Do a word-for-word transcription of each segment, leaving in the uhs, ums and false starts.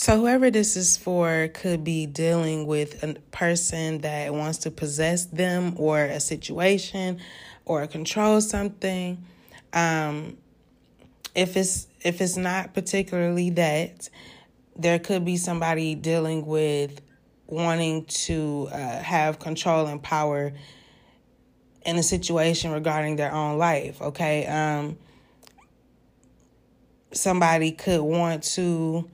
So whoever this is for could be dealing with a person that wants to possess them or a situation or control something. Um, if it's if it's not particularly that, there could be somebody dealing with wanting to uh, have control and power in a situation regarding their own life, okay? Um, somebody could want to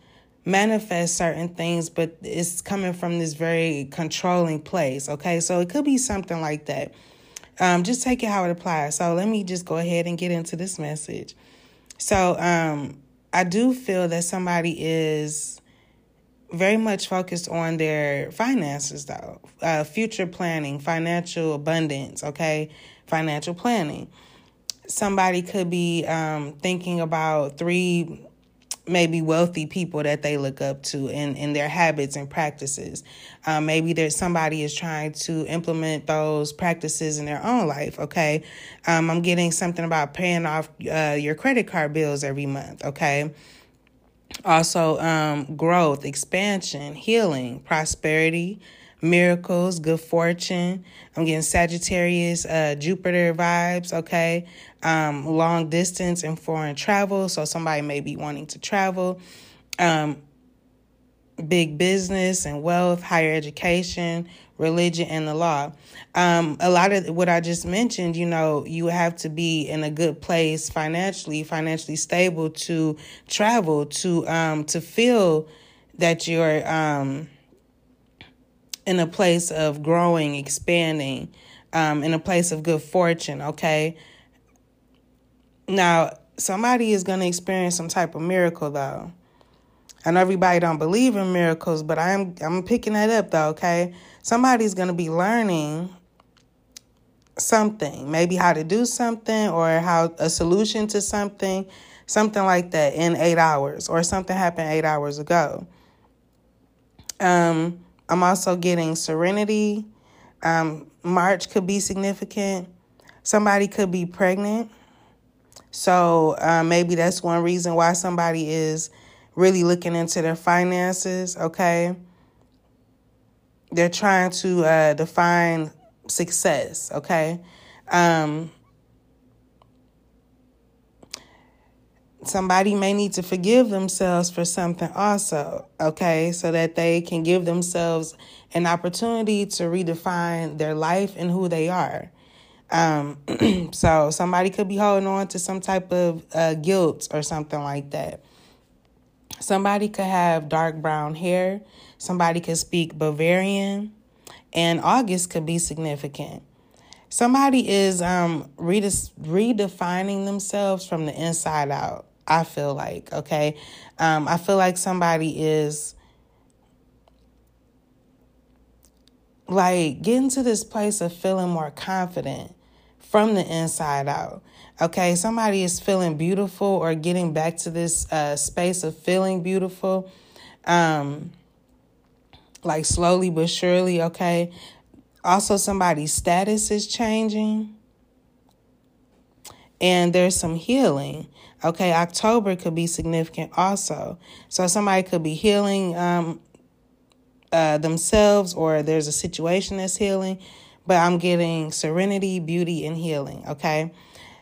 manifest certain things, but it's coming from this very controlling place, okay? So it could be something like that. Um, just take it how it applies. So let me just go ahead and get into this message. So um, I do feel that somebody is very much focused on their finances, though. Uh, future planning, financial abundance, okay? Financial planning. Somebody could be um, thinking about three maybe wealthy people that they look up to in, in their habits and practices. Um, maybe there's somebody is trying to implement those practices in their own life, okay? Um, I'm getting something about paying off uh, your credit card bills every month, okay? Also, um, growth, expansion, healing, prosperity, miracles, good fortune. I'm getting Sagittarius, uh, Jupiter vibes, okay? Um, long distance and foreign travel. So somebody may be wanting to travel. Um, big business and wealth, higher education, religion, and the law. Um, a lot of what I just mentioned, you know, you have to be in a good place financially, financially stable to travel, to um, to feel that you're um, in a place of growing, expanding, um, in a place of good fortune, okay? Now, somebody is going to experience some type of miracle, though. I know everybody don't believe in miracles, but I'm I'm picking that up, though, okay? Somebody's going to be learning something, maybe how to do something or how a solution to something, something like that in eight hours or something happened eight hours ago. Um, I'm also getting serenity. Um, March could be significant. Somebody could be pregnant. So uh, maybe that's one reason why somebody is really looking into their finances, okay? They're trying to uh, define success, okay? Um, somebody may need to forgive themselves for something also, okay? So that they can give themselves an opportunity to redefine their life and who they are. Um, so somebody could be holding on to some type of uh, guilt or something like that. Somebody could have dark brown hair. Somebody could speak Bavarian. And August could be significant. Somebody is um, redes- redefining themselves from the inside out, I feel like, okay? Um, I feel like somebody is like getting to this place of feeling more confident from the inside out. Okay, somebody is feeling beautiful or getting back to this uh, space of feeling beautiful, um, like slowly but surely, okay? Also, somebody's status is changing. And there's some healing, okay? October could be significant also. So somebody could be healing um, uh, themselves, or there's a situation that's healing. But I'm getting serenity, beauty, and healing, okay?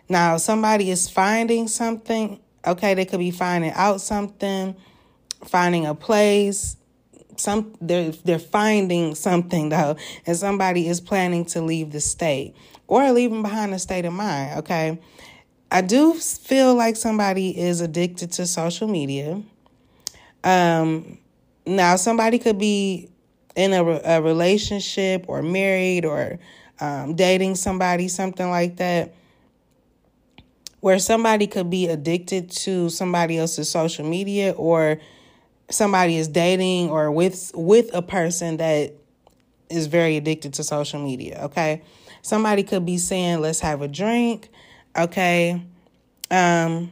Now, somebody is finding something, okay? They could be finding out something, finding a place. Some they're, they're finding something, though, and somebody is planning to leave the state or leaving behind a state of mind, okay? I do feel like somebody is addicted to social media. Um, now, somebody could be in a, a relationship or married or um, dating somebody, something like that, where somebody could be addicted to somebody else's social media, or somebody is dating or with with a person that is very addicted to social media, okay? Somebody could be saying, let's have a drink, okay? Um,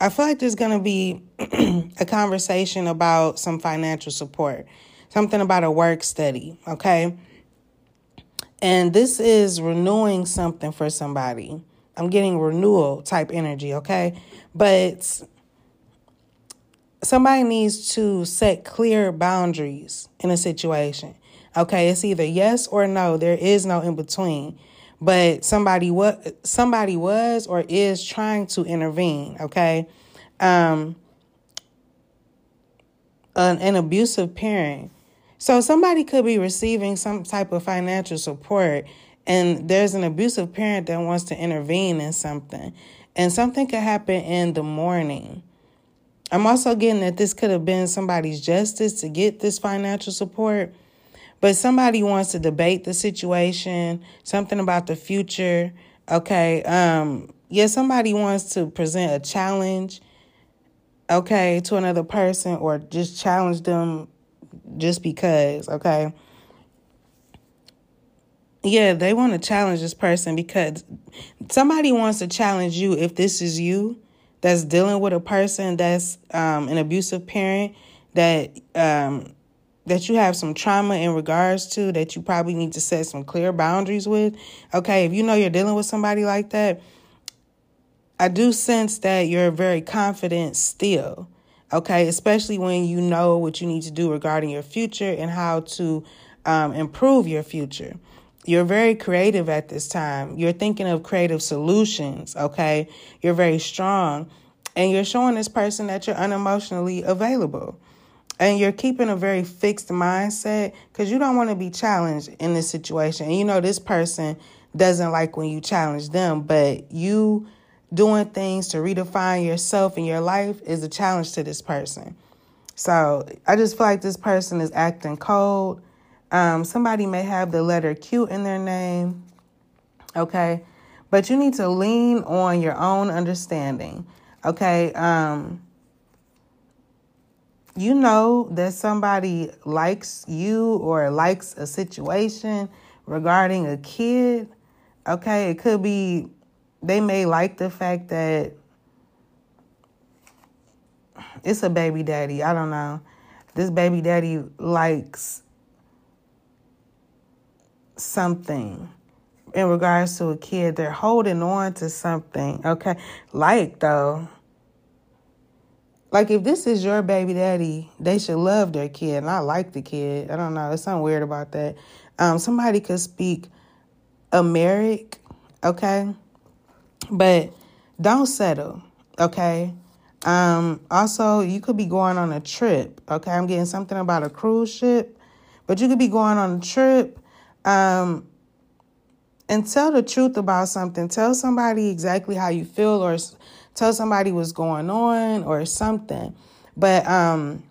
I feel like there's going to be a conversation about some financial support, something about a work study, okay? And this is renewing something for somebody. I'm getting renewal type energy, okay? But somebody needs to set clear boundaries in a situation. Okay, it's either yes or no. There is no in between. But somebody wa- somebody was or is trying to intervene, okay? Um, an, an abusive parent. So somebody could be receiving some type of financial support, and there's an abusive parent that wants to intervene in something. And something could happen in the morning. I'm also getting that this could have been somebody's justice to get this financial support. But somebody wants to debate the situation, something about the future. Okay. Um, yeah, somebody wants to present a challenge, okay, to another person, or just challenge them just because, okay. Yeah, they want to challenge this person because somebody wants to challenge you if this is you that's dealing with a person that's um, an abusive parent that um that you have some trauma in regards to, that you probably need to set some clear boundaries with. Okay, if you know you're dealing with somebody like that, I do sense that you're very confident still, okay, especially when you know what you need to do regarding your future and how to um, improve your future. You're very creative at this time. You're thinking of creative solutions, okay? You're very strong, and you're showing this person that you're unemotionally available. And you're keeping a very fixed mindset because you don't want to be challenged in this situation. And you know this person doesn't like when you challenge them, but you doing things to redefine yourself and your life is a challenge to this person. So I just feel like this person is acting cold. Um, somebody may have the letter Q in their name, okay? But you need to lean on your own understanding, okay? Um... You know that somebody likes you or likes a situation regarding a kid. Okay, it could be they may like the fact that it's a baby daddy. I don't know. This baby daddy likes something in regards to a kid. They're holding on to something. Okay, like though. Like, if this is your baby daddy, they should love their kid. And I like the kid. I don't know. There's something weird about that. Um, somebody could speak Americ, okay? But don't settle, okay? Um, also, you could be going on a trip, okay? I'm getting something about a cruise ship. But you could be going on a trip. Um, and tell the truth about something. Tell somebody exactly how you feel, or tell somebody what's going on or something. But, um,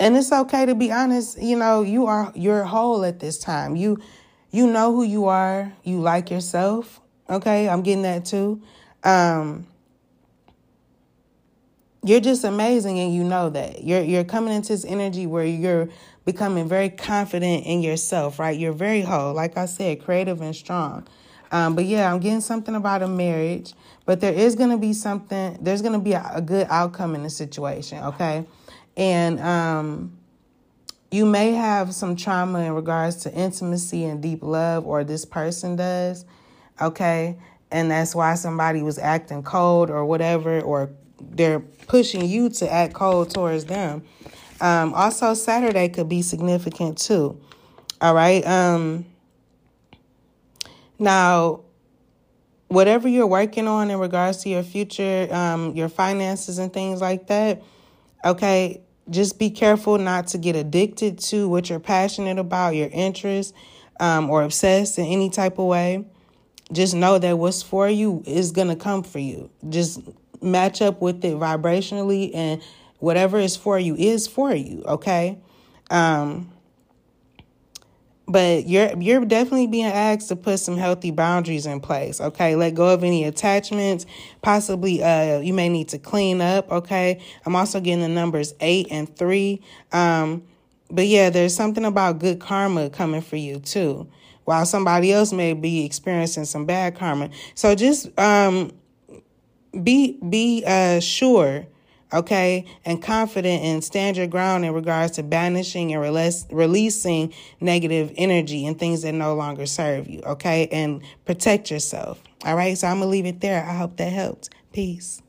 and it's okay to be honest. You know, you are, you're whole at this time. You, you know who you are. You like yourself. Okay. I'm getting that too. Um, you're just amazing. And you know that you're, you're coming into this energy where you're becoming very confident in yourself, right? You're very whole. Like I said, creative and strong. Um, but yeah, I'm getting something about a marriage, but there is going to be something, there's going to be a, a good outcome in the situation. Okay. And, um, you may have some trauma in regards to intimacy and deep love, or this person does. Okay. And that's why somebody was acting cold or whatever, or they're pushing you to act cold towards them. Um, also Saturday could be significant too. All right. Um, Now, whatever you're working on in regards to your future, um, your finances and things like that, okay, just be careful not to get addicted to what you're passionate about, your interests, um, or obsessed in any type of way. Just know that what's for you is going to come for you. Just match up with it vibrationally, and whatever is for you is for you, okay? Um But you're you're definitely being asked to put some healthy boundaries in place, okay? Let go of any attachments. Possibly uh, you may need to clean up, okay? I'm also getting the numbers eight and three. Um, but, yeah, there's something about good karma coming for you, too, while somebody else may be experiencing some bad karma. So just um, be, be uh, sure, okay, and confident, and stand your ground in regards to banishing and release, releasing negative energy and things that no longer serve you, okay, and protect yourself, all right? So I'm going to leave it there. I hope that helped. Peace.